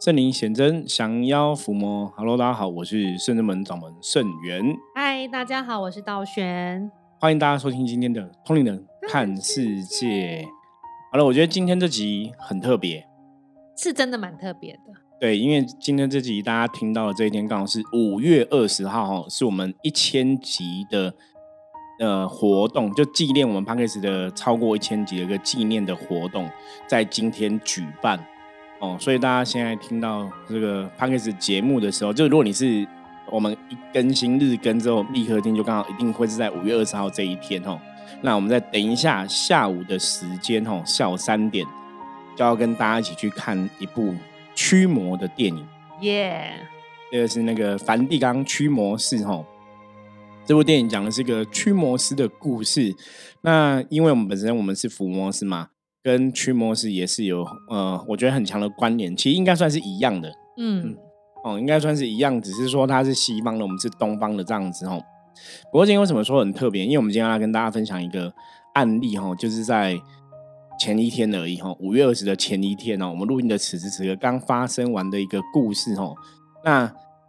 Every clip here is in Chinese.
圣灵显真，降妖伏魔。Hello， 大家好，我是圣真门掌门圣元。嗨，大家好，我是道玄。欢迎大家收听今天的《通灵人看世界》。好了，我觉得今天这集很特别，是真的蛮特别的。对，因为今天这集大家听到的这一天，刚好是5月20号，是我们1000集的活动，就纪念我们 Podcast 的超过1000集的一个纪念的活动，在今天举办哦。所以大家现在听到这个 Podcast 节目的时候，就如果你是我们一更新日更之后立刻听，就刚好一定会是在5月20号这一天哦。那我们再等一下下午的时间哦，下午3点就要跟大家一起去看一部驱魔的电影。耶！这个是那个梵蒂冈驱魔士哦。这部电影讲的是一个驱魔师的故事。那因为我们本身我们是伏魔师嘛，跟驱魔师也是有我觉得很强的关联，其实应该算是一样的。应该算是一样，只是说它是西方的，我们是东方的这样子哦。不过今天为什么说很特别？因为我们今天要跟大家分享一个案例哦，就是在前一天而已哦，5月20的前一天哦，我们录音的此时此刻刚发生完的一个故事哦。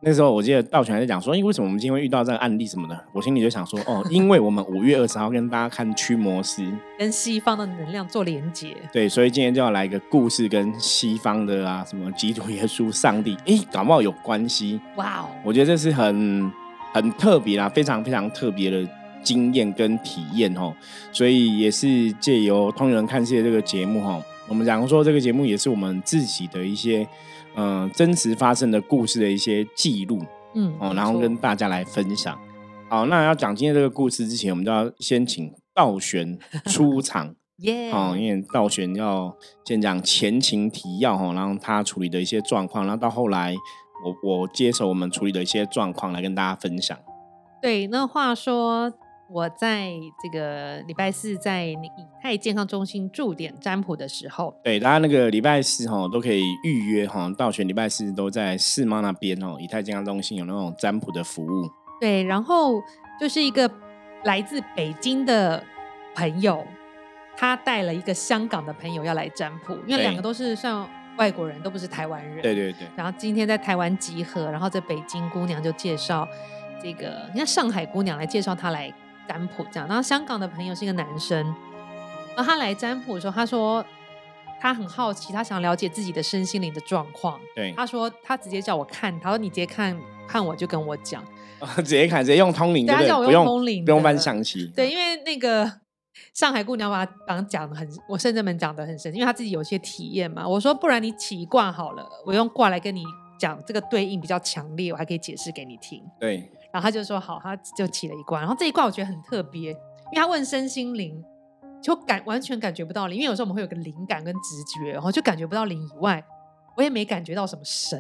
那时候我记得道玄还在讲说，为什么我们今天会遇到这个案例什么的，我心里就想说，因为我们5月20号跟大家看驱魔师，跟西方的能量做连结，对，所以今天就要来一个故事跟西方的啊，什么基督耶稣上帝，搞不好有关系。哇、wow、我觉得这是很特别啦，非常非常特别的经验跟体验哦。所以也是借由通灵人看世界这个节目哦，我们讲说这个节目也是我们自己的一些真实发生的故事的一些记录，然后跟大家来分享。好，那要讲今天这个故事之前，我们就要先请道玄出场、yeah 因为道玄要先讲前情提要，然后他处理的一些状况，然后到后来 我接手我们处理的一些状况来跟大家分享。对，那话说我在这个礼拜4在以太健康中心驻点占卜的时候，对，大家那个礼拜4都可以预约，道玄礼拜4都在世贸那边以太健康中心有那种占卜的服务。对，然后就是一个来自北京的朋友，他带了一个香港的朋友要来占卜，因为两个都是像外国人，都不是台湾人。对对对。然后今天在台湾集合，然后在北京姑娘就介绍这个，你看上海姑娘来介绍她来占卜这样，然后香港的朋友是一个男生，然后他来占卜的时候，他说他很好奇，他想了解自己的身心灵的状况。对，他说他直接叫我看，他说你直接看我就跟我讲，直接看，直接用通灵，对，他叫我用通灵，不用翻象棋。对，因为那个上海姑娘把他讲的很，我圣真门讲的很深，因为他自己有些体验嘛。我说不然你起卦好了，我用卦来跟你讲，这个对应比较强烈，我还可以解释给你听。对。然后他就说好，他就起了一卦，然后这一卦我觉得很特别，因为他问身心灵，就完全感觉不到灵，因为有时候我们会有个灵感跟直觉，然后就感觉不到灵以外，我也没感觉到什么神，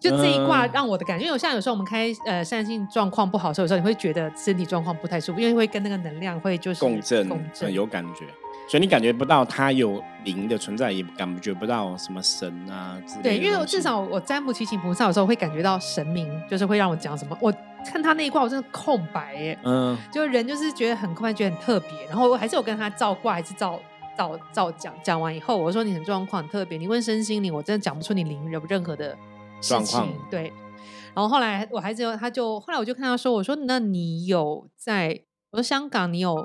就这一卦让我的感觉，因为像有时候我们开善性状况不好的时候，有时候你会觉得身体状况不太舒服，因为会跟那个能量会就是共振、有感觉，所以你感觉不到它有灵的存在，也感觉不到什么神啊之类的。对，因为至少我占卜祈请菩萨的时候会感觉到神明，就是会让我讲什么，我看他那一卦我真的空白耶，就人就是觉得很空白，觉得很特别。然后我还是有跟他照卦，还是照讲完以后，我说你很状况很特别，你问身心灵，我真的讲不出你灵有任何的状况。对，然后后来我还是有，他就后来我就看他说，我说那你有在，我说香港你有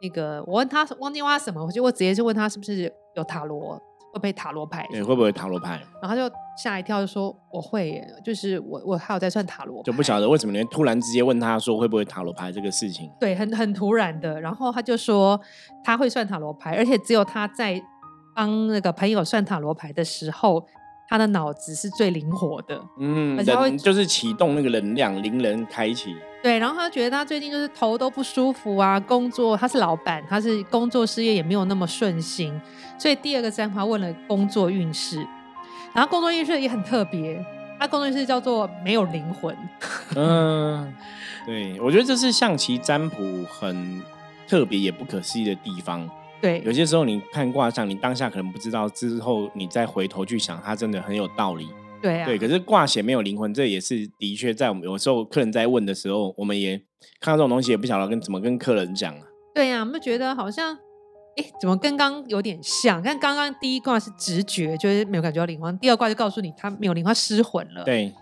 那个，我问他忘记问他什么，我直接就问他是不是有塔罗，会不会塔罗牌？对，会不会塔罗牌？然后他就吓一跳，就说我会耶，就是我还有在算塔罗牌，就不晓得为什么你突然直接问他说会不会塔罗牌这个事情。对，很突然的。然后他就说他会算塔罗牌，而且只有他在帮那个朋友算塔罗牌的时候，他的脑子是最灵活的，而且会就是启动那个能量，灵能开启。对，然后他觉得他最近就是头都不舒服啊，工作，他是老板，他是工作事业也没有那么顺心，所以第二个占卜问了工作运势，然后工作运势也很特别，他工作运势叫做没有灵魂。对，我觉得这是象棋占卜很特别也不可思议的地方。对，有些时候你看卦象，你当下可能不知道，之后你再回头去想，它真的很有道理。对啊，对。可是卦写没有灵魂，这也是的确在我们有时候客人在问的时候，我们也看到这种东西，也不晓得怎么跟客人讲啊。对啊，我们觉得好像诶怎么跟刚刚有点像，但刚刚第一卦是直觉，就是没有感觉到灵魂，第二卦就告诉你他没有灵魂，失魂了，对，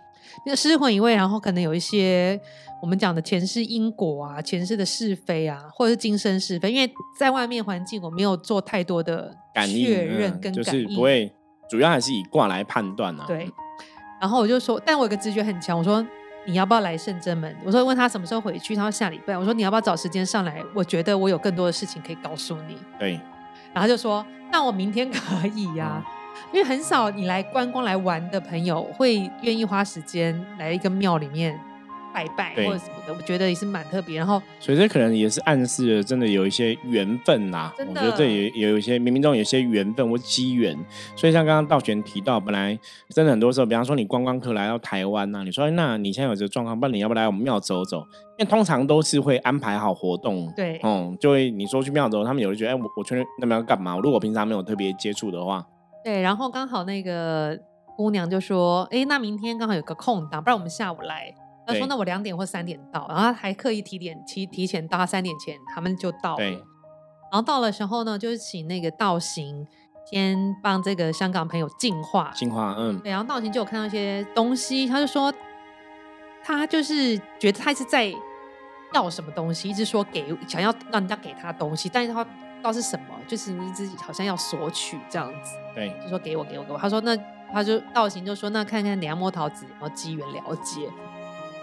那失魂一位，然后可能有一些我们讲的前世因果啊，前世的是非啊，或者是今生是非，因为在外面环境我没有做太多的确认跟感应，就是不会，主要还是以卦来判断啊。对，然后我就说，但我有个直觉很强，我说你要不要来圣真门？我说问他什么时候回去，他说下礼拜。我说你要不要找时间上来？我觉得我有更多的事情可以告诉你。对，然后他就说那我明天可以呀、啊嗯，因为很少你来观光来玩的朋友会愿意花时间来一个庙里面拜拜或者什么的，我觉得也是蛮特别。然后所以这可能也是暗示了真的有一些缘分啦、啊。我觉得这也有一些冥冥中有一些缘分或机缘。所以像刚刚道玄提到，本来真的很多时候，比方说你观光客来到台湾啊，你说那你现在有这个状况，不然你要不要来我们庙走走？因为通常都是会安排好活动，对，嗯，就会你说去庙走，他们有人觉得哎，我去那边要干嘛？如果平常没有特别接触的话，对，然后刚好那个姑娘就说，哎，那明天刚好有个空档，不然我们下午来。他说那我2点或3点到，然后他还刻意提前到，他3点前他们就到了。对，然后到了时候呢，就是请那个道行先帮这个香港朋友净化，嗯，对，然后道行就有看到一些东西，他就说他就是觉得他是在要什么东西，一直说给想要让人家给他东西，但是他不知道是什么，就是你一直好像要索取这样子，对，就说给我，他说那他就道行就说那看看你要摸桃子有没有机缘了解。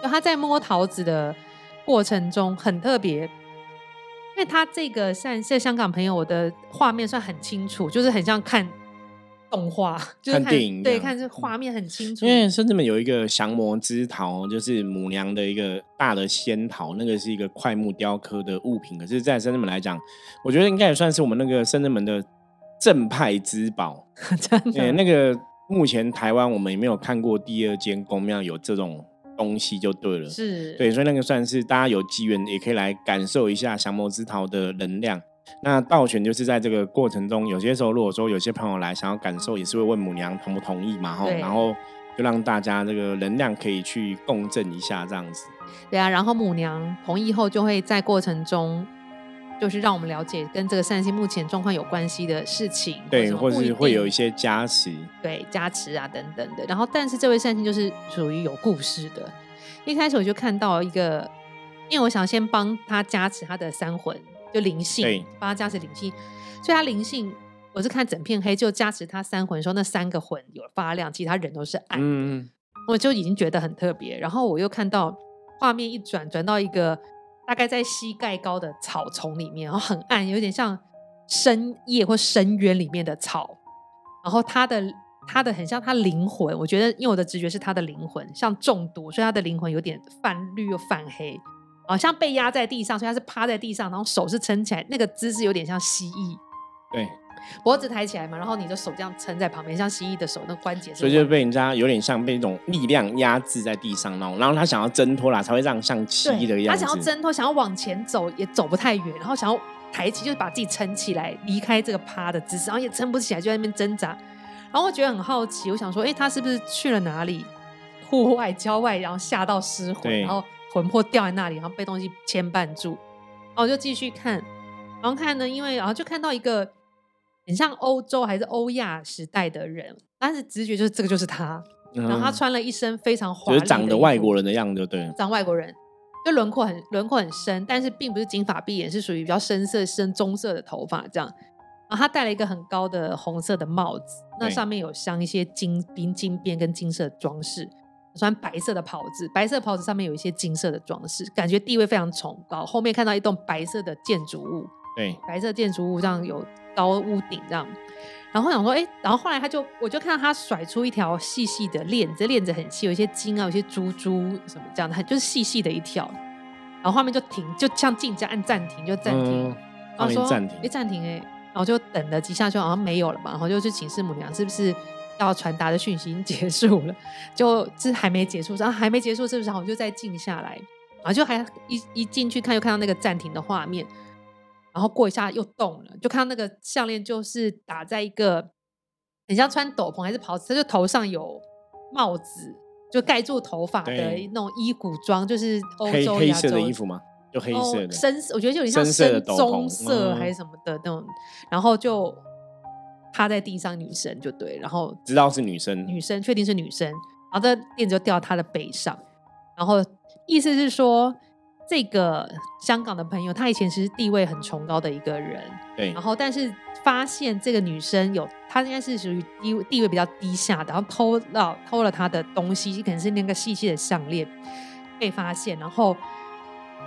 他在摸桃子的过程中很特别，因为他这个像香港朋友，我的画面算很清楚，就是很像看动画，就是看电影，对，看这画面很清楚。因为甚至有一个降魔之桃，就是母娘的一个大的仙桃，那个是一个块木雕刻的物品，可是在深圳门来讲，我觉得应该也算是我们那个深圳门的正派之宝。真的、那个目前台湾我们也没有看过第二间宫庙有这种东西就对了，是，对，所以那个算是大家有机缘也可以来感受一下降魔之桃的能量。那道玄就是在这个过程中，有些时候如果说有些朋友来想要感受，也是会问母娘同不同意嘛，然后就让大家这个能量可以去共振一下这样子。对啊，然后母娘同意后，就会在过程中就是让我们了解跟这个善心目前状况有关系的事情，对，或是会有一些加持，对，加持啊等等的。然后但是这位善心就是属于有故事的，一开始我就看到一个，因为我想先帮他加持他的三魂，就灵性，帮他加持灵性，所以他灵性我是看整片黑，就加持他三魂的时候，那3个魂有发亮，其他人都是暗的、我就已经觉得很特别。然后我又看到画面一转到一个大概在膝盖高的草丛里面，然后很暗，有点像深夜或深渊里面的草。然后他的很像他灵魂，我觉得因为我的直觉是他的灵魂像中毒，所以他的灵魂有点泛绿又泛黑，好像被压在地上，所以他是趴在地上，然后手是撑起来，那个姿势有点像蜥蜴，对，脖子抬起来嘛，然后你的手这样撑在旁边，像蜥蜴的手，那关节，所以就被人家有点像被一种力量压制在地上那种，然后他想要挣脱啦，才会让像蜥蜴的样子，他想要挣脱，想要往前走也走不太远，然后想要抬起，就是把自己撑起来离开这个趴的姿势，然后也撑不起来，就在那边挣扎。然后我觉得很好奇，我想说他是不是去了哪里户外郊外，然后吓到失魂，然后魂魄掉在那里，然后被东西牵绊住。然后我就继续看，然后看呢，因为然后就看到一个很像欧洲还是欧亚时代的人，但是直觉就是这个就是他、然后他穿了一身非常华丽的衣服，就是长得外国人的样子，对，长外国人，就轮廓很深，但是并不是金发碧眼，是属于比较深棕色的头发这样。然后他戴了一个很高的红色的帽子，那上面有镶一些金边跟金色的装饰，穿白色的袍子上面有一些金色的装饰，感觉地位非常崇高。后面看到一栋白色的建筑物，对，白色建筑物这样有高屋顶这样，然后想说，然后后来我就看到他甩出一条细细的链子，链子很细，有一些金啊，有些珠什么这样的，就是细细的一条。然后画面就停，就像静止按暂停，然后说暂停然后就等了几下，就好像没有了嘛，然后就去请示母娘，是不是要传达的讯息已经结束了？就是还没结束，然后还没结束是不是？然后我就再静下来，然后就还一进去看，又看到那个暂停的画面。然后过一下又动了，就看到那个项链就是打在一个很像穿斗篷还是袍子，就头上有帽子就盖住头发的那种衣古装，就是欧洲亚洲黑色的衣服吗？就黑色的、我觉得就有点像深棕色还是什么的那种，然后就趴在地上，女生就对，然后知道是女生确定是女生，然后这链子就掉到她的背上，然后意思是说这个香港的朋友他以前其实地位很崇高的一个人，对，然后但是发现这个女生有她应该是属于地位比较低下的，然后偷了她的东西，可能是那个细细的项链被发现，然后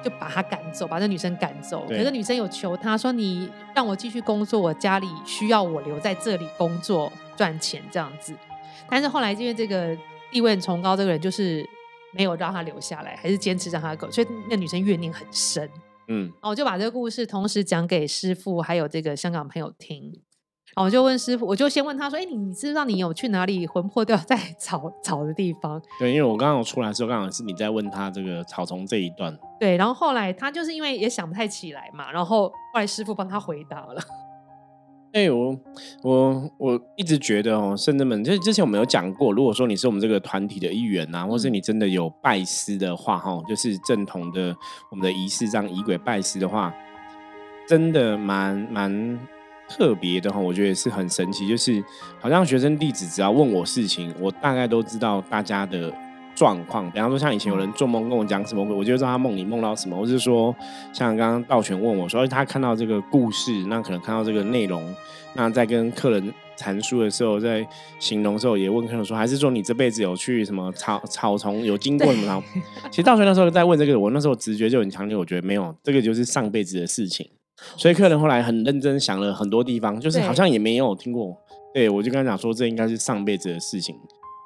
就把她赶走，把这女生赶走。可是女生有求他说你让我继续工作，我家里需要我留在这里工作赚钱这样子，但是后来因为这个地位很崇高这个人就是没有让他留下来，还是坚持让他走，所以那女生怨念很深。然后我就把这个故事同时讲给师父还有这个香港朋友听，然后我就问师父，我就先问他说：“哎，你知道你有去哪里魂魄掉在草的地方？”对，因为我刚刚出来的时候，刚好是你在问他这个草丛这一段。对，然后后来他就是因为也想不太起来嘛，然后后来师父帮他回答了。欸、我一直觉得哦，圣真门之前我们有讲过，如果说你是我们这个团体的一员啊，或是你真的有拜师的话、哦、就是正统的我们的仪式让仪轨拜师的话，真的蛮特别的、哦、我觉得是很神奇，就是好像学生弟子只要问我事情，我大概都知道大家的状况，比方说像以前有人做梦跟我讲什么，我就知道他梦里梦到什么，或是说像刚刚道玄问我说他看到这个故事，那可能看到这个内容，那在跟客人阐述的时候，在形容的时候也问客人说，还是说你这辈子有去什么草丛有经过什么？其实道玄那时候在问这个，我那时候直觉就很强烈，我觉得没有，这个就是上辈子的事情，所以客人后来很认真想了很多地方，就是好像也没有听过，对，我就跟他讲说这应该是上辈子的事情，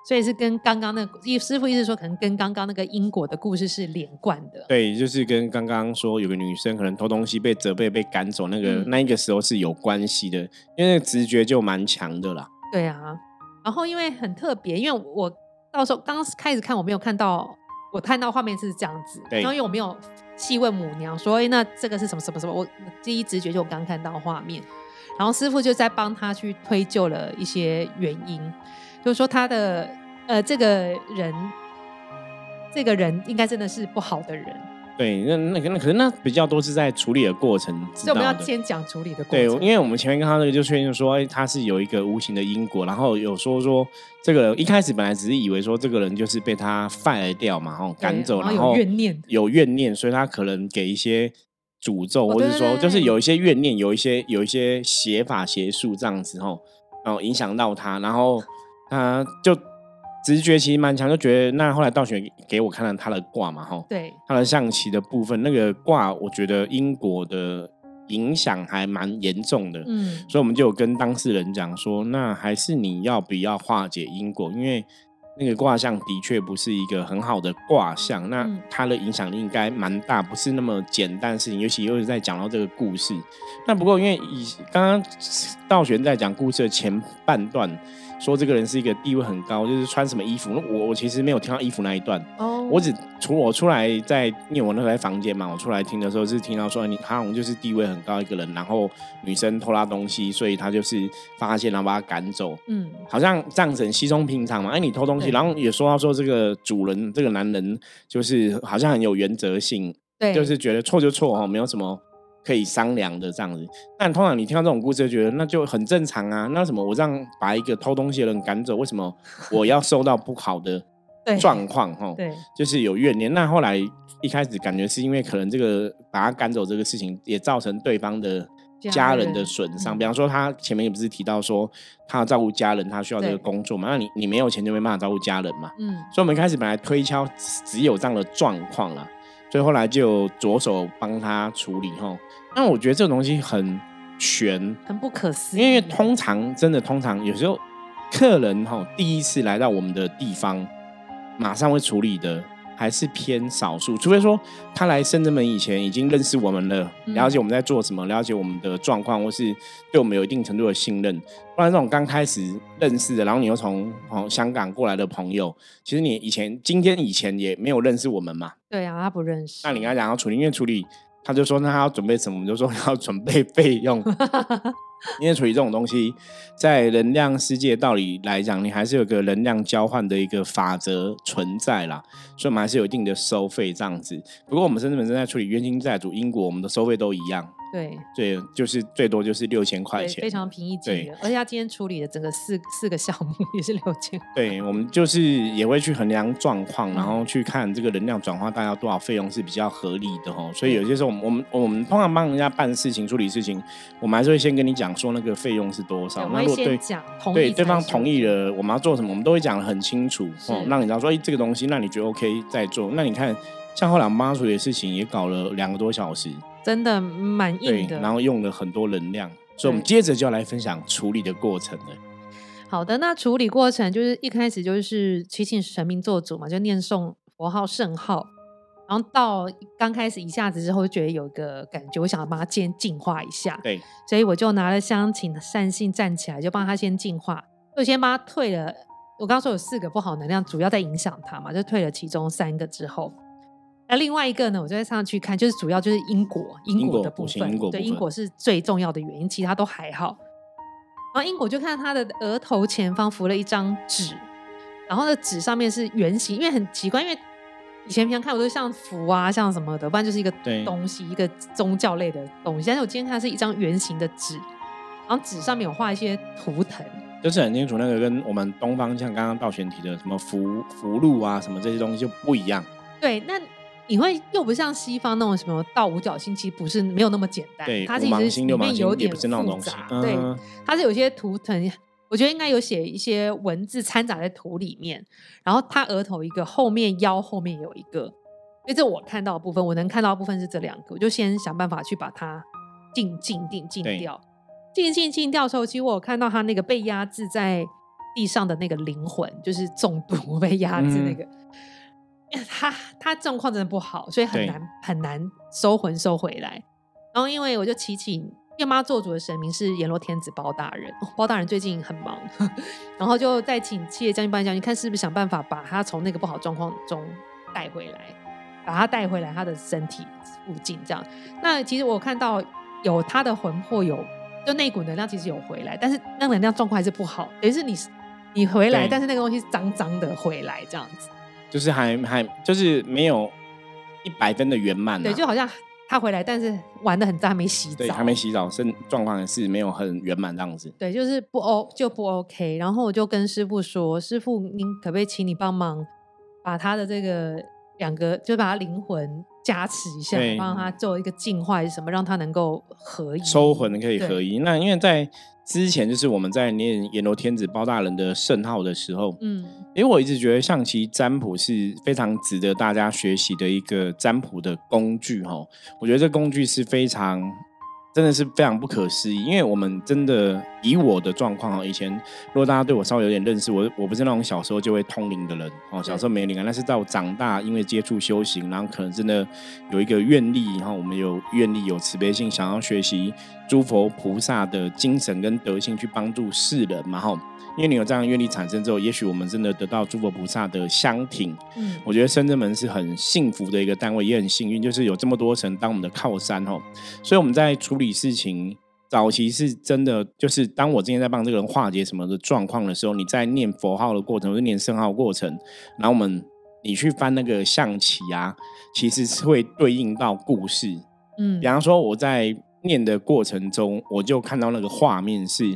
所以是跟刚刚那个师父意思说可能跟刚刚那个因果的故事是连贯的，对，就是跟刚刚说有个女生可能偷东西被责备被赶走那个、那一个时候是有关系的，因为那个直觉就蛮强的啦，对啊，然后因为很特别，因为我到时候刚开始看我没有看到，我看到画面是这样子，然后因为我没有细问母娘说、欸、那这个是什么什么什么，我第一直觉就我刚看到画面，然后师父就在帮他去推究了一些原因，就是说他的这个人应该真的是不好的人，对，那可是那比较多是在处理的过程知道的，所以我们要先讲处理的过程，对，因为我们前面跟他那个就确定说、欸、他是有一个无形的因果，然后有说这个一开始本来只是以为说这个人就是被他 fire 掉嘛，赶走，然后有怨念，所以他可能给一些诅咒、哦、或者说就是有一些怨念，有一些邪法邪术这样子，然后影响到他，然后他就直觉其实蛮强，就觉得那后来道玄给我看了他的卦嘛，对，他的象棋的部分那个卦，我觉得因果的影响还蛮严重的，所以我们就有跟当事人讲说，那还是你要不要化解因果，因为那个卦象的确不是一个很好的卦象，那它的影响力应该蛮大，不是那么简单的事情，尤其又是在讲到这个故事。那不过因为刚刚道玄在讲故事的前半段说这个人是一个地位很高，就是穿什么衣服，我其实没有听到衣服那一段、oh. 我出来在因为我那时候在房间嘛，我出来听的时候是听到说他好像就是地位很高一个人，然后女生偷他东西，所以他就是发现然后把他赶走，好像这样子很稀松平常嘛，哎，你偷东西，然后也说到说这个主人这个男人就是好像很有原则性，对，就是觉得错就错，没有什么可以商量的这样子，但通常你听到这种故事就觉得那就很正常啊，那什么我这样把一个偷东西的人赶走，为什么我要受到不好的状况对，就是有怨念，那后来一开始感觉是因为可能这个把他赶走这个事情也造成对方的家人的损伤，比方说他前面也不是提到说他要照顾家人，他需要这个工作嘛，那你没有钱就没办法照顾家人嘛，所以我们一开始本来推敲只有这样的状况啦，所以后来就着手帮他处理吼，那我觉得这种东西很悬，很不可思议，因为通常有时候客人吼第一次来到我们的地方，马上会处理的还是偏少数，除非说他来圣真门以前已经认识我们了，了解我们在做什么，了解我们的状况，或是对我们有一定程度的信任，不然这种刚开始认识的，然后你又从香港过来的朋友，其实你今天以前也没有认识我们嘛，对啊，他不认识，那你跟他讲要处理，因为处理他就说那他要准备什么，我们就说要准备费用因为处理这种东西在能量世界道理来讲，你还是有个能量交换的一个法则存在啦，所以我们还是有一定的收费这样子。不过我们甚至本身在处理冤亲债主因果，我们的收费都一样，对，就是最多就是6000块钱，非常平易近人。而且他今天处理的整个四个项目也是6000。对，我们就是也会去衡量状况，然后去看这个能量转化大概多少费用是比较合理的哦。所以有些时候我们通常帮人家办事情、处理事情，我们还是会先跟你讲说那个费用是多少。那如果对方同意了，我们要做什么，我们都会讲得很清楚哦，让你知道说，这个东西，那你觉得 OK 再做。那你看，像后来我妈处理的事情也搞了2个多小时。真的蛮硬的，然后用了很多能量，所以我们接着就要来分享处理的过程了。好的，那处理过程就是一开始就是祈请神明做主嘛，就念诵佛号圣号，然后到刚开始一下子之后就觉得有一个感觉，我想帮他先净化一下，对，所以我就拿了香请善信站起来，就帮他先净化，就先帮他退了。我刚刚说有4个不好能量主要在影响他嘛，就退了其中3个之后，那另外一个呢，我就在上去看，就是主要就是因果的部分，对，因果是最重要的原因，其他都还好。然后因果就看他的额头前方浮了一张纸，然后那纸上面是圆形，因为很奇怪，因为以前平常看我都像符啊，像什么的，不然就是一个东西，一个宗教类的东西，但是我今天看是一张圆形的纸，然后纸上面有画一些图腾。就是很清楚那个跟我们东方像刚刚道玄提的什么符箓啊什么这些东西就不一样。对，那你会又不像西方那种什么道五角星，其实不是没有那么简单，对，它其实里面有点复杂，对，它是有些图腾，我觉得应该有写一些文字掺杂在图里面，然后它额头一个，后面腰后面有一个，因为这我看到的部分，我能看到的部分是这2个，我就先想办法去把它静掉。静掉的时候，其实我有看到它那个被压制在地上的那个灵魂，就是重度被压制那个。他状况真的不好，所以很难收魂收回来。然后因为我就祈请月妈做主的神明是阎罗天子包大人，包大人最近很忙然后就再请企业将军帮将军看是不是想办法把他从那个不好状况中带回来，把他带回来他的身体附近这样。那其实我看到有他的魂魄有，就那股能量其实有回来，但是那能量状况还是不好，等于是你回来，但是那个东西脏脏的回来这样子。就是还就是没有100分的圆满，对，就好像他回来，但是玩得很脏，还没洗澡，对，还没洗澡，状况是没有很圆满这样子，对，就是不 OK。然后我就跟师父说，师父，您可不可以请你帮忙把他的这个2个，就把他灵魂加持一下，帮他做一个净化，什么让他能够合一，收魂可以合一。那因为在之前就是我们在念阎罗天子包大人的圣号的时候，因为我一直觉得象棋占卜是非常值得大家学习的一个占卜的工具哦。我觉得这工具是非常，真的是非常不可思议，因为我们真的以我的状况，以前如果大家对我稍微有点认识，我不是那种小时候就会通灵的人，小时候没灵感，但是到长大因为接触修行，然后可能真的有一个愿力，然后我们有愿力有慈悲心，想要学习诸佛菩萨的精神跟德性去帮助世人嘛，因为你有这样的愿力产生之后，也许我们真的得到诸佛菩萨的相挺。我觉得深圳门是很幸福的一个单位，也很幸运，就是有这么多神当我们的靠山哦。所以我们在处理事情早期是真的，就是当我今天在帮这个人化解什么的状况的时候，你在念佛号的过程或是念圣号的过程，然后你去翻那个象棋啊，其实是会对应到故事。比方说我在念的过程中，我就看到那个画面是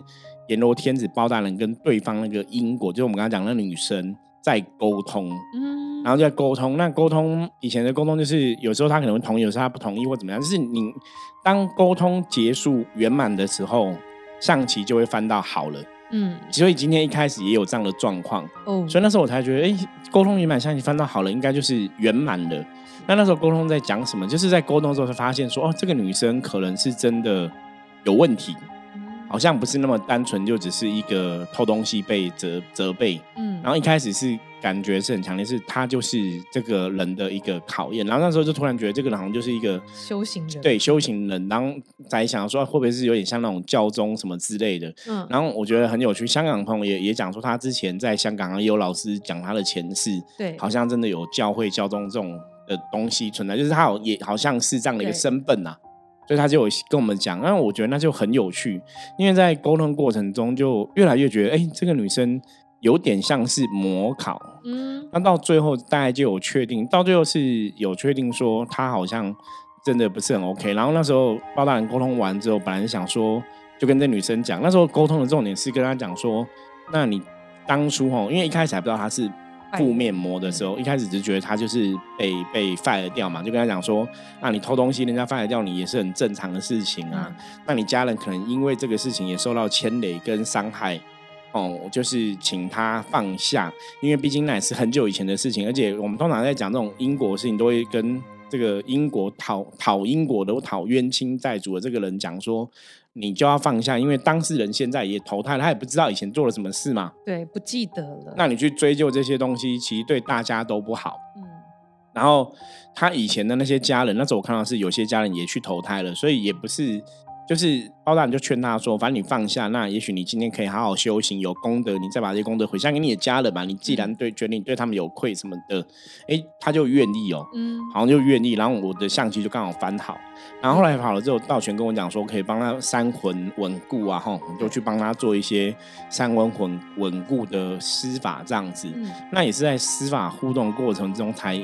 阎罗天子包大人跟对方那个因果，就是我们刚才讲的那女生在沟通，然后就在沟通。那沟通以前的沟通就是有时候他可能会同意，有时候他不同意或怎么样。就是你当沟通结束圆满的时候，象棋就会翻到好了。所以今天一开始也有这样的状况，所以那时候我才觉得，沟通圆满，象棋翻到好了，应该就是圆满了。那时候沟通在讲什么？就是在沟通的时候才发现说，这个女生可能是真的有问题。好像不是那么单纯就只是一个偷东西被责备，然后一开始是感觉是很强烈，是他就是这个人的一个考验。然后那时候就突然觉得这个人好像就是一个修行人，对，修行人。然后才想说会不会是有点像那种教宗什么之类的。然后我觉得很有趣，香港的朋友也讲说他之前在香港也有老师讲他的前世，对，好像真的有教会教宗这种的东西存在，就是他也好像是这样的一个身份啊，所以他就跟我们讲，那我觉得那就很有趣，因为在沟通过程中就越来越觉得，哎，这个女生有点像是模考，那到最后大概就有确定，到最后是有确定说她好像真的不是很 OK。 然后那时候包大人沟通完之后，本来想说就跟这女生讲，那时候沟通的重点是跟她讲说，那你当初因为一开始还不知道她是负面魔的时候，一开始只觉得他就是被 fire 掉嘛，就跟他讲说啊，你偷东西人家 fire 掉你也是很正常的事情啊，那你家人可能因为这个事情也受到牵累跟伤害就是请他放下，因为毕竟那也是很久以前的事情，而且我们通常在讲这种因果的事情都会跟这个因果讨因果的讨冤亲债主的这个人讲说，你就要放下，因为当事人现在也投胎了，他也不知道以前做了什么事嘛，对，不记得了，那你去追究这些东西其实对大家都不好。然后他以前的那些家人，那时候我看到是有些家人也去投胎了，所以也不是就是包大人就劝他说，反正你放下，那也许你今天可以好好修行，有功德你再把这些功德回向给你的家人吧，你既然觉得你对他们有愧什么的，他就愿意好像就愿意，然后我的象棋就刚好翻好，然后后来好了之后，道玄跟我讲说可以帮他三魂稳固啊，你就去帮他做一些三魂稳固的施法这样子，那也是在施法互动过程中才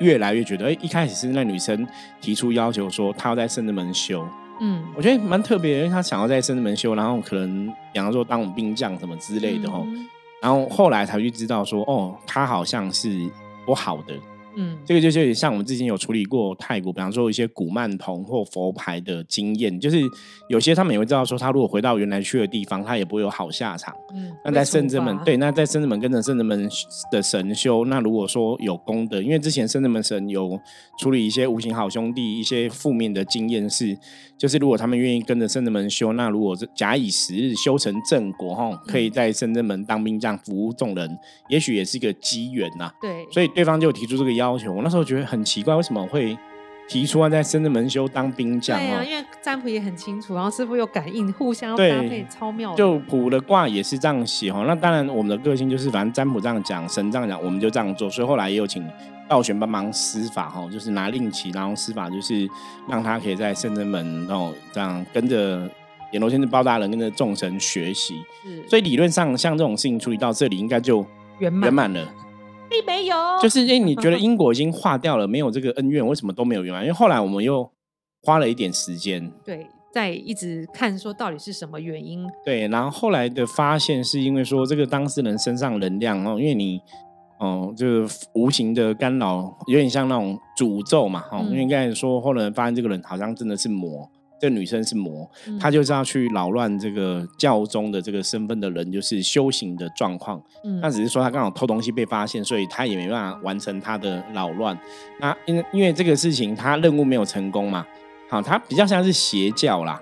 越来越觉得，一开始是那女生提出要求说她要在圣真门修，我觉得蛮特别的，因为他想要在圣真门修，然后可能比方说当我们兵将什么之类的然后后来才去知道说，他好像是不好的，这个就是像我们之前有处理过泰国比方说一些古曼童或佛牌的经验，就是有些他们也会知道说他如果回到原来去的地方他也不会有好下场，那在圣真门对，那在圣真门跟着圣真门的神修，那如果说有功德，因为之前圣真门神有处理一些无形好兄弟一些负面的经验是，就是如果他们愿意跟着圣真门修，那如果假以时日修成正果可以在圣真门当兵将服务众人，也许也是一个机缘啊，对，所以对方就提出这个要求，我那时候觉得很奇怪，为什么会提出在圣真门修当兵将？对啊，因为占卜也很清楚，然后师傅有感应，互相搭配，超妙的。就卜的卦也是这样写那当然我们的个性就是，反正占卜这样讲，神这样讲，我们就这样做。所以后来也有请道玄帮忙施法就是拿令旗，然后施法就是让他可以在圣真门这样跟着阎罗先知包大人跟着众神学习。所以理论上像这种事情处理到这里，应该就圆满了。并没有，就是你觉得因果已经化掉了，没有这个恩怨，为什么都没有圆满？因为后来我们又花了一点时间，对，在一直看说到底是什么原因。对，然后后来的发现是因为说这个当事人身上能量因为你就是无形的干扰，有点像那种诅咒嘛因为刚才说后来发现这个人好像真的是魔，这个女生是魔，她就是要去扰乱这个教宗的这个身份的人就是修行的状况，那只是说她刚好偷东西被发现，所以她也没办法完成她的扰乱，那因为这个事情她任务没有成功嘛，它比较像是邪教啦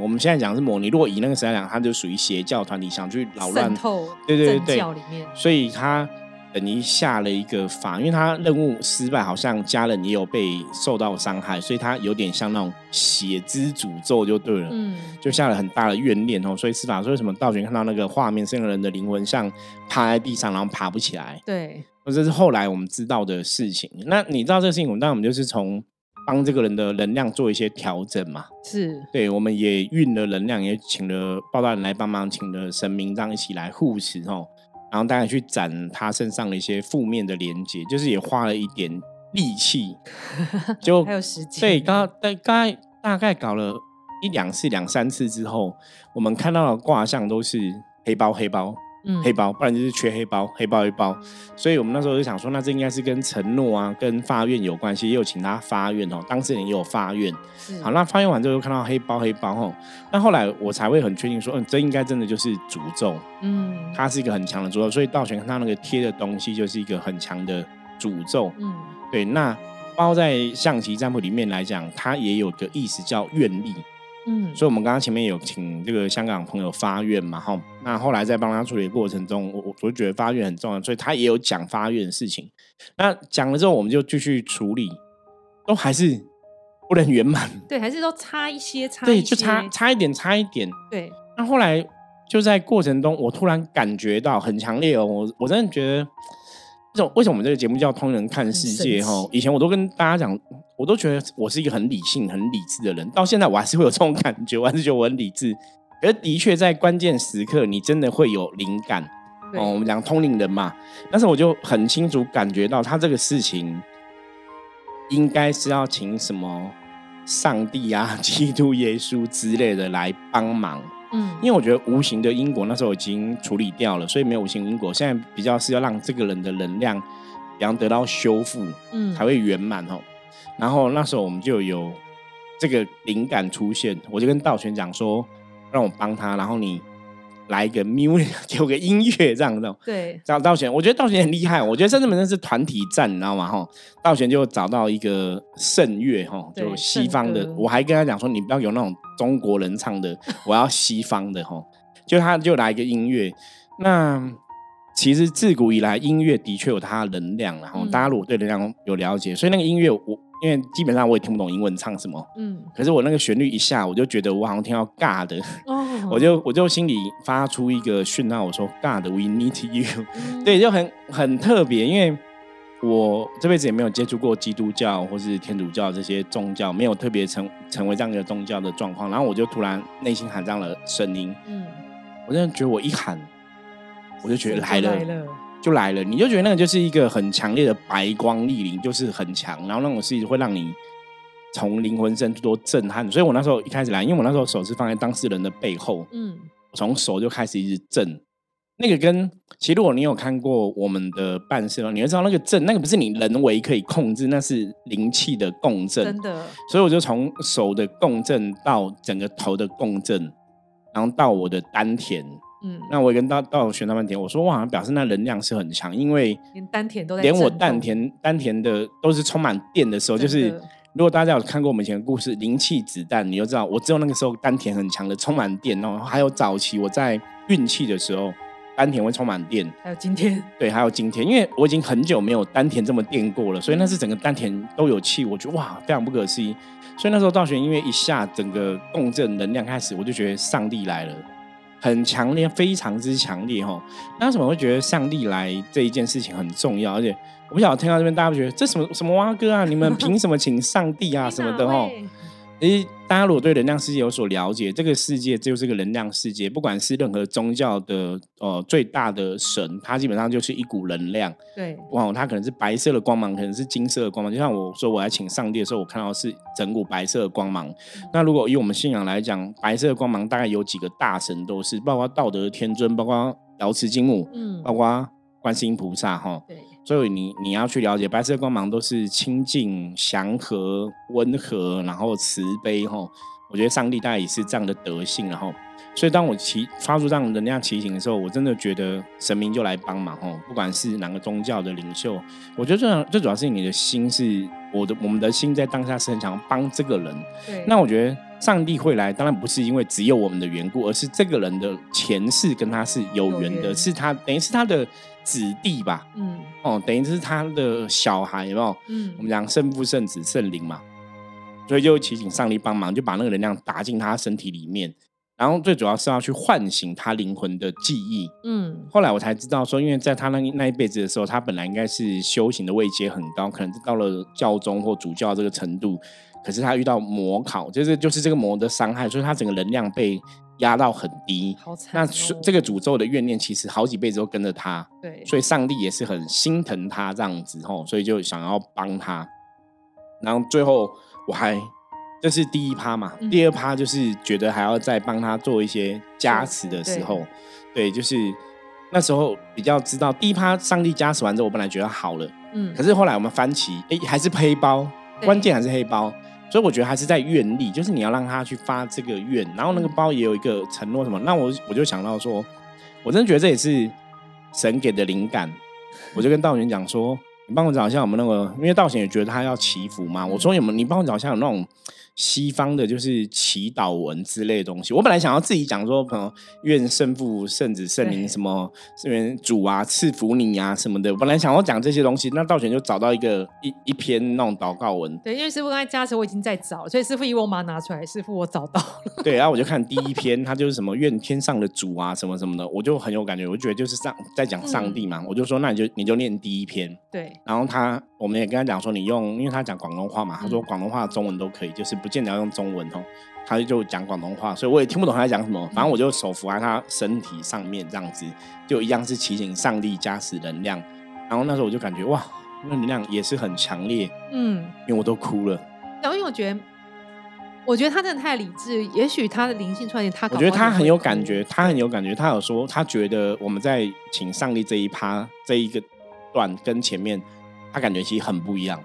我们现在讲的是魔，你如果以那个时代讲它就属于邪教团体，想去扰乱渗透对教里面，所以她等于下了一个法，因为他任务失败，好像家人也有被受到伤害，所以他有点像那种血之诅咒就对了就下了很大的怨念所以施法，所以为什么道玄看到那个画面是那个人的灵魂像趴在地上然后爬不起来，对，这是后来我们知道的事情。那你知道这个事情，当然我们就是从帮这个人的能量做一些调整嘛，是，对，我们也运了能量，也请了包大人来帮忙，请了神明这样一起来护持然后大概去斩他身上的一些负面的连结，就是也花了一点力气就还有时间，对，大概搞了一两次两三次之后，我们看到的卦象都是黑包，不然就是缺黑包，所以我们那时候就想说那这应该是跟承诺啊跟发愿有关系，也有请他发愿当事人也有发愿，好，那发愿完之后就看到黑包那后来我才会很确定说这应该真的就是诅咒它是一个很强的诅咒，所以道玄看到那个贴的东西就是一个很强的诅咒对，那包在象棋占卜里面来讲，它也有个意思叫愿力所以我们刚刚前面有请这个香港朋友发愿嘛那后来在帮他处理的过程中，我就觉得发愿很重要，所以他也有讲发愿的事情，那讲了之后我们就继续处理，都还是不能圆满，对，还是都差一些，对，就差一点，对，那后来就在过程中我突然感觉到很强烈我真的觉得为什么我们这个节目叫通人看世界？以前我都跟大家讲，我都觉得我是一个很理性很理智的人，到现在我还是会有这种感觉，我还是觉得我很理智，而的确在关键时刻你真的会有灵感、我们讲通灵人嘛，但是我就很清楚感觉到他这个事情应该是要请什么上帝啊基督耶稣之类的来帮忙，因为我觉得无形的因果那时候已经处理掉了，所以没有无形因果，现在比较是要让这个人的能量比方得到修复、才会圆满。然后那时候我们就有这个灵感出现，我就跟道玄讲说让我帮他，然后你来一个 music 有个音乐这样子。对，找道玄，我觉得道玄很厉害，我觉得甚至那是团体战你知道吗？道玄就找到一个圣乐，就西方的，我还跟他讲说你不要有那种中国人唱的，我要西方的就他就来一个音乐。那其实自古以来音乐的确有它的能量，然后大家如果对能量有了解，所以那个音乐我因为基本上我也听不懂英文唱什么，可是我那个旋律一下我就觉得我好像听到 God、我就心里发出一个讯号，我说 God we need you、对，就很特别，因为我这辈子也没有接触过基督教或是天主教这些宗教，没有特别成为这样一个宗教的状况，然后我就突然内心喊上了声音，我真的觉得我一喊我就觉得来了就来了，你就觉得那个就是一个很强烈的白光莅临，就是很强，然后那种事情会让你从灵魂深处多震撼。所以我那时候一开始来，因为我那时候手是放在当事人的背后，我从手就开始一直震，那个跟其实如果你有看过我们的办事你会知道那个震那个不是你人为可以控制，那是灵气的共振，真的。所以我就从手的共振到整个头的共振，然后到我的丹田。那我也跟道玄他们点，我说哇，表示那能量是很强，因为连丹田都在震动，连我丹田的都是充满电的时候，就是如果大家有看过我们以前的故事灵气子弹，你就知道我只有那个时候丹田很强的充满电，然后还有早期我在运气的时候丹田会充满电，还有今天，对，还有今天，因为我已经很久没有丹田这么电过了，所以那是整个丹田都有气，我觉得哇非常不可思议。所以那时候道玄因为一下整个共振能量开始，我就觉得上帝来了，很强烈，非常之强烈。那为什么会觉得上帝来这一件事情很重要？而且我不晓得听到这边大家不觉得这什么蛙哥啊，你们凭什么请上帝啊什么的大家如果对能量世界有所了解，这个世界就是个能量世界，不管是任何宗教的最大的神，它基本上就是一股能量。对，哇，它可能是白色的光芒，可能是金色的光芒，就像我说我来请上帝的时候，我看到是整股白色的光芒。那如果以我们信仰来讲，白色的光芒大概有几个大神都是，包括道德天尊，包括瑶池金母，包括观世音菩萨对，所以 你要去了解白色光芒都是清净祥和温和然后慈悲我觉得上帝大概也是这样的德性，然后所以当我发出这样的能量祈请的时候，我真的觉得神明就来帮忙不管是哪个宗教的领袖，我觉得最主要是你的心是我们的心在当下是很想帮这个人。那我觉得上帝会来当然不是因为只有我们的缘故，而是这个人的前世跟他是有缘的，是他等于是他的子弟吧，等于是他的小孩，有没有？我们讲圣父、圣子、圣灵嘛，所以就祈请上帝帮忙，就把那个能量打进他身体里面，然后最主要是要去唤醒他灵魂的记忆。后来我才知道说，因为在他那一辈子的时候，他本来应该是修行的位阶很高，可能到了教宗或主教这个程度，可是他遇到魔考，就是这个魔的伤害，所以他整个能量被压到很低，好惨那这个诅咒的怨念其实好几辈子都跟着他，对，所以上帝也是很心疼他这样子所以就想要帮他。然后最后我还这是第一趴嘛，第二趴就是觉得还要再帮他做一些加持的时候， 对，就是那时候比较知道第一趴上帝加持完之后，我本来觉得好了，可是后来我们翻起还是黑包，关键还是黑包，所以我觉得还是在愿力，就是你要让他去发这个愿，然后那个包也有一个承诺什么。那我就想到说，我真的觉得这也是神给的灵感，我就跟道玄讲说，帮我找一下我们那个，因为道贤也觉得他要祈福嘛，我说有没有你帮我找一下有那种西方的就是祈祷文之类的东西。我本来想要自己讲说可能愿圣父圣子圣灵什么主啊赐福你啊什么的，我本来想要讲这些东西，那道玄就找到一篇那种祷告文。对，因为师父刚才加持我已经在找，所以师父以我妈拿出来，师父我找到了。对，然后我就看第一篇他就是什么愿天上的主啊什么什么的，我就很有感觉，我就觉得就是在讲上帝嘛、我就说那你就念第一篇。对，然后我们也跟他讲说你用，因为他讲广东话嘛，他说广东话中文都可以，就是不见得要用中文哦，他就讲广东话，所以我也听不懂他在讲什么。反正我就手扶在他身体上面这样子，就一样是祈请上帝加持能量。然后那时候我就感觉哇，那能量也是很强烈，因为我都哭了。然后因为我觉得他真的太理智，也许他的灵性串联，我觉得他很有感觉，他很有感觉。他有说他觉得我们在请上帝这一趴这一个段跟前面。他感觉其实很不一样，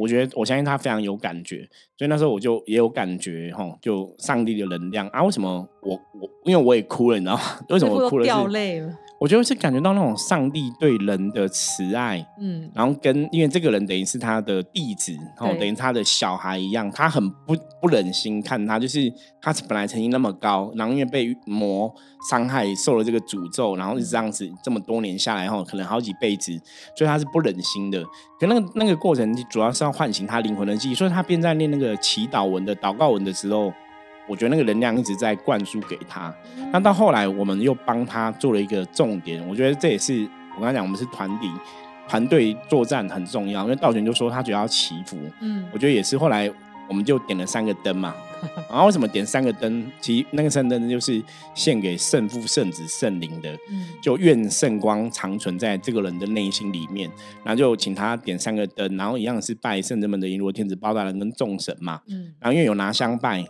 我觉得我相信他非常有感觉，所以那时候我就也有感觉就上帝的能量啊。为什么我因为我也哭了，你知道吗？为什么我哭了？掉泪了。我觉得是感觉到那种上帝对人的慈爱，然后跟因为这个人等于是他的弟子，等于他的小孩一样，他很不忍心看他，就是他本来成绩那么高，然后因为被魔伤害受了这个诅咒，然后是这样子这么多年下来可能好几辈子，所以他是不忍心的。可那个过程主要是要唤醒他灵魂的记忆，所以他便在念那个祈祷文的祷告文的时候，我觉得那个能量一直在灌输给他。那到后来我们又帮他做了一个重点，我觉得这也是我刚才讲我们是团队作战很重要，因为道玄就说他觉得要祈福，我觉得也是后来我们就点了3个灯嘛。然后为什么点3个灯？其实那个3个灯就是献给圣父圣子圣灵的，就愿圣光长存在这个人的内心里面。然后就请他点3个灯，然后一样是拜圣人们的银罗天子包大人跟众神嘛。然后因为有拿香拜，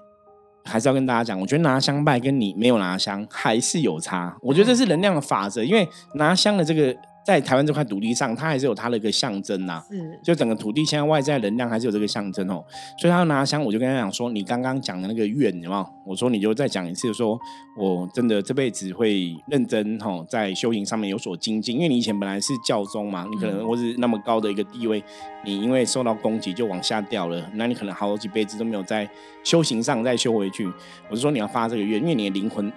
还是要跟大家讲，我觉得拿香拜跟你没有拿香还是有差。我觉得这是能量的法则，因为拿香的这个在台湾这块土地上，它还是有它的一个象征呐、就整个土地现在外在能量还是有这个象征哦。所以他拿香，我就跟他讲说，你刚刚讲的那个愿有没有？我说你就再讲一次说，我真的这辈子会认真在修行上面有所精进。因为你以前本来是教宗嘛，你可能或是那么高的一个地位，你因为受到攻击就往下掉了，那你可能好几辈子都没有在修行上再修回去。我就说你要发这个愿，因为你的灵魂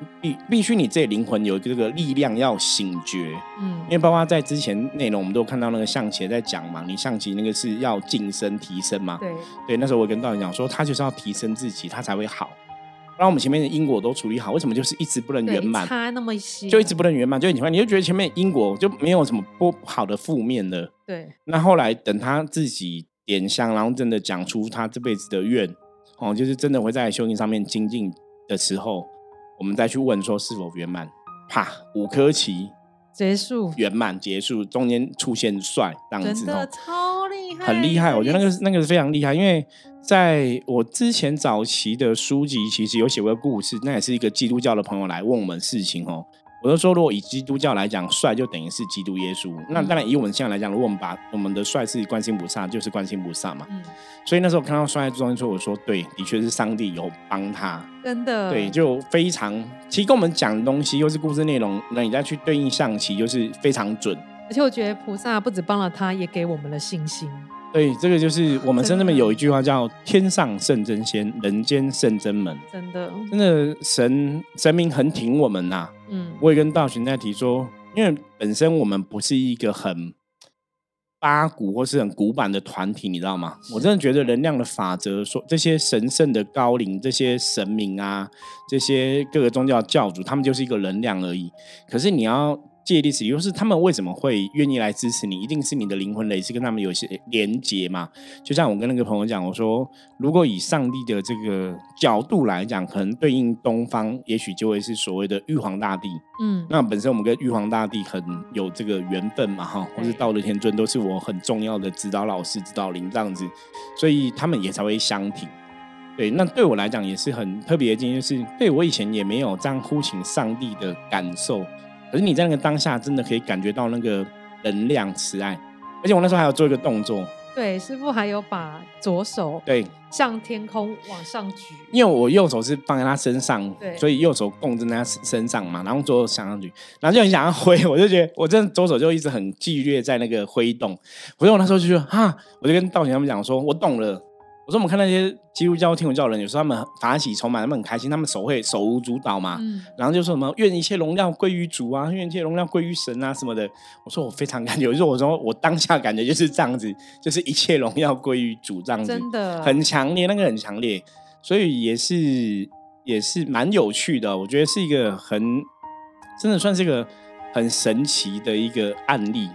必须你自己灵魂有这个力量要醒觉，因为包括在之前内容我们都有看到那个象棋在讲嘛，你象棋那个是要晋升提升嘛， 对，那时候我跟道人讲说他就是要提升自己他才会好，然后我们前面的因果都处理好，为什么就是一直不能圆满，差那么些就一直不能圆满，就很奇怪，你就觉得前面因果就没有什么不好的负面的。对，那后来等他自己点香，然后真的讲出他这辈子的愿就是真的会在修行上面精进的时候，我们再去问说是否圆满，啪5颗棋结束，圆满结束，中间出现帅这样子，真的超厉害，很厉害。我觉得那个非常厉害，因为在我之前早期的书籍其实有写过故事，那也是一个基督教的朋友来问我们事情我就说如果以基督教来讲，帅就等于是基督耶稣，那当然以我们现在来讲，如果我们的帅是观世音菩萨，就是观世音菩萨嘛。所以那时候看到帅在中间，我说对，的确是上帝有帮他，真的，对，就非常，其实跟我们讲的东西又是故事内容，那你再去对应象棋就是非常准，而且我觉得菩萨不只帮了他，也给我们了信心。对，这个就是我们圣真门有一句话叫天上圣真仙，人间圣真门，真的真的神明很挺我们啊。我也跟道玄在提说，因为本身我们不是一个很八股或是很古板的团体，你知道吗？我真的觉得能量的法则说，这些神圣的高龄，这些神明啊，这些各个宗教教主，他们就是一个能量而已。可是你要借力使力，就是他们为什么会愿意来支持你，一定是你的灵魂累积跟他们有些连结嘛。就像我跟那个朋友讲，我说如果以上帝的这个角度来讲，可能对应东方也许就会是所谓的玉皇大帝。那本身我们跟玉皇大帝很有这个缘分嘛，或是道德天尊都是我很重要的指导老师指导灵这样子，所以他们也才会相挺。对，那对我来讲也是很特别的经验，就是对我以前也没有这样呼请上帝的感受，可是你在那个当下真的可以感觉到那个能量慈爱。而且我那时候还有做一个动作，对，师父还有把左手对向天空往上举，因为我右手是放在他身上，所以右手供在他身上嘛，然后左手向上举，然后就很想要挥，我就觉得我真的左手就一直很剧烈在那个挥动，我就那时候就觉得哈，我就跟道玄他们讲说，我懂了。我说我们看那些基督教、天主教人，有时候他们法喜充满，他们很开心，他们手会手舞足蹈嘛，然后就说什么愿一切荣耀归于主啊，愿一切荣耀归于神啊什么的。我说我非常感觉，我当下感觉就是这样子，就是一切荣耀归于主这样子，真的很强烈，那个很强烈，所以也是蛮有趣的，我觉得是一个很真的算是一个很神奇的一个案例。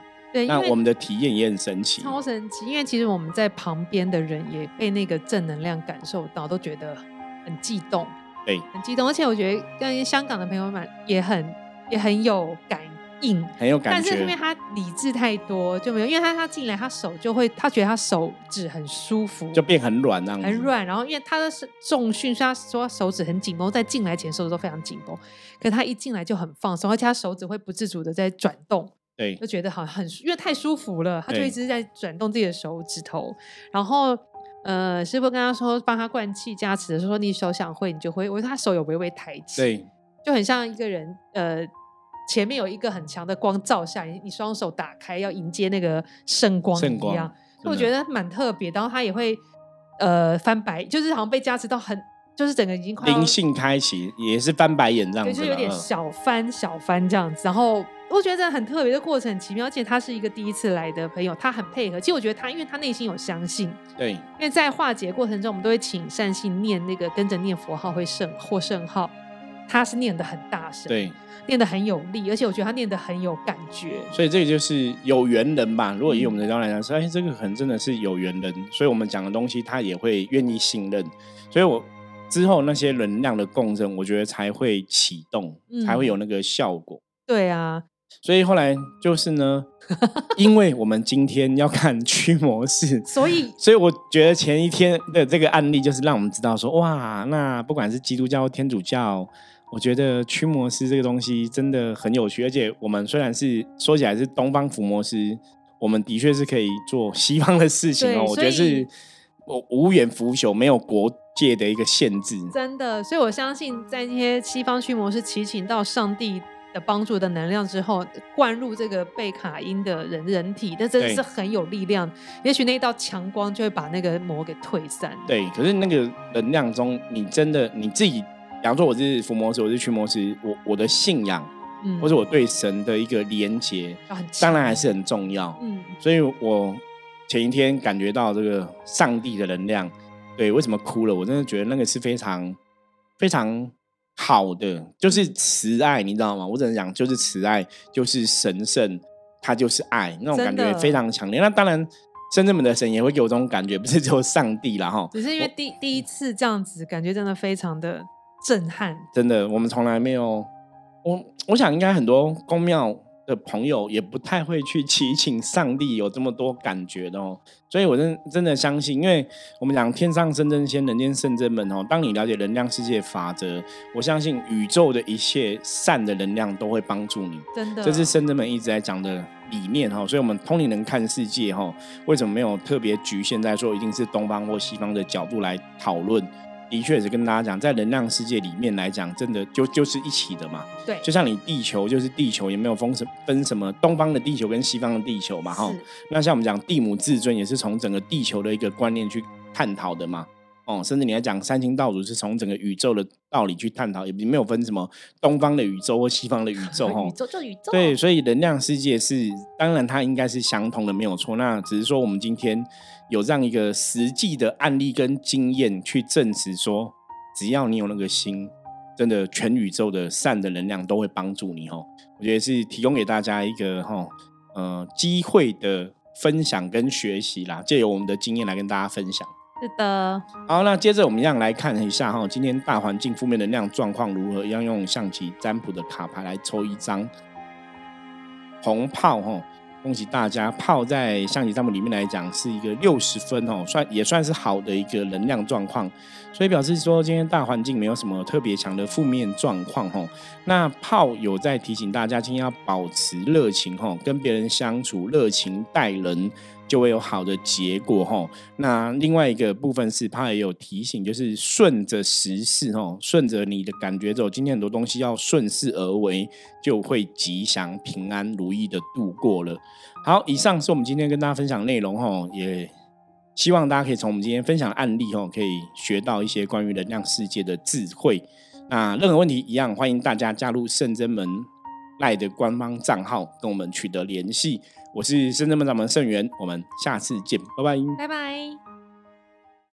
那我们的体验也很神奇，超神奇，因为其实我们在旁边的人也被那个正能量感受到，都觉得很激动，对，很激动。而且我觉得跟香港的朋友们也很有感应，很有感觉。但是因为他理智太多就没有，因为他进来他手就会，他觉得他手指很舒服，就变很软那样子，很软。然后因为他的重训，所以他说手指很紧绷，在进来前手指都非常紧绷，可是他一进来就很放松，而且他手指会不自主的在转动。对，就觉得好像很，因为太舒服了，他就一直在转动自己的手指头。然后，师父跟他说，帮他灌气加持的时候，说你手想挥你就挥。我说他手有微微抬起，对，就很像一个人，前面有一个很强的光照下，你双手打开要迎接那个圣光一样。所以我觉得蛮特别。然后他也会翻白，就是好像被加持到很。就是整个已经快灵性开启，也是翻白眼这样子，就是有点小翻这样子。然后我觉得很特别的过程，很奇妙。而且他是一个第一次来的朋友，他很配合。其实我觉得他，因为他内心有相信，对，因为在化解过程中，我们都会请善信念那个跟着念佛号会圣或圣号，他是念得很大声，对，念得很有力，而且我觉得他念得很有感觉。所以这个就是有缘人吧。如果以我们的角度来讲，说哎，这个很真的是有缘人，所以我们讲的东西他也会愿意信任。所以我。之后那些能量的共振，我觉得才会启动，才会有那个效果。对啊，所以后来就是呢，因为我们今天要看驱魔士，所以我觉得前一天的这个案例就是让我们知道说，哇，那不管是基督教、天主教，我觉得驱魔师这个东西真的很有趣。而且我们虽然是说起来是东方伏魔师，我们的确是可以做西方的事情哦。我觉得是无远弗朽，没有国界的一个限制，真的。所以我相信在那些西方驱魔师祈请到上帝的帮助的能量之后，灌入这个贝卡因的人体，那真的是很有力量，也许那一道强光就会把那个魔给退散。对，可是那个能量中，你真的你自己，比方说我是伏魔师，我是驱魔师，我的信仰，或者我对神的一个连结，当然还是很重要。所以我前一天感觉到这个上帝的能量，对，为什么哭了？我真的觉得那个是非常非常好的，就是慈爱，你知道吗？我只能讲就是慈爱，就是神圣，它就是爱，那种感觉非常强烈。那当然深圳们的神也会给我这种感觉，不是只有上帝啦齁，只是因为第一次这样子，感觉真的非常的震撼。真的，我们从来没有，我想应该很多宫庙的朋友也不太会去祈请上帝有这么多感觉的哦，所以我真的相信，因为我们讲天上圣真仙，人间圣真门哦。当你了解能量世界法则，我相信宇宙的一切善的能量都会帮助你。真的，这是圣真门一直在讲的理念哦。所以我们通灵人看世界哦，为什么没有特别局限在说一定是东方或西方的角度来讨论？的确是跟大家讲，在能量世界里面来讲，真的就是一起的嘛。对，就像你地球就是地球，也没有分什么东方的地球跟西方的地球嘛。那像我们讲地母至尊，也是从整个地球的一个观念去探讨的嘛。甚至你来讲三清道祖，是从整个宇宙的道理去探讨，也没有分什么东方的宇宙或西方的宇宙。宇宙就宇宙。对，所以能量世界是，当然它应该是相同的，没有错。那只是说我们今天有这样一个实际的案例跟经验去证实说，只要你有那个心，真的全宇宙的善的能量都会帮助你哦。我觉得是提供给大家一个机会的分享跟学习啦，藉由我们的经验来跟大家分享。是的，好，那接着我们一样来看一下今天大环境负面能量状况如何，一样用象棋占卜的卡牌来抽一张红炮。恭喜大家，炮在象棋占卜里面来讲是一个60分，也算是好的一个能量状况，所以表示说今天大环境没有什么特别强的负面状况。那炮有在提醒大家今天要保持热情，跟别人相处热情待人，就会有好的结果。那另外一个部分是他也有提醒，就是顺着时势，顺着你的感觉走，今天很多东西要顺势而为，就会吉祥平安如意的度过了。好，以上是我们今天跟大家分享内容，也希望大家可以从我们今天分享的案例可以学到一些关于能量世界的智慧。那任何问题一样欢迎大家加入圣真门LINE的官方账号跟我们取得联系。我是圣真门掌门盛元，我们下次见，拜拜拜拜。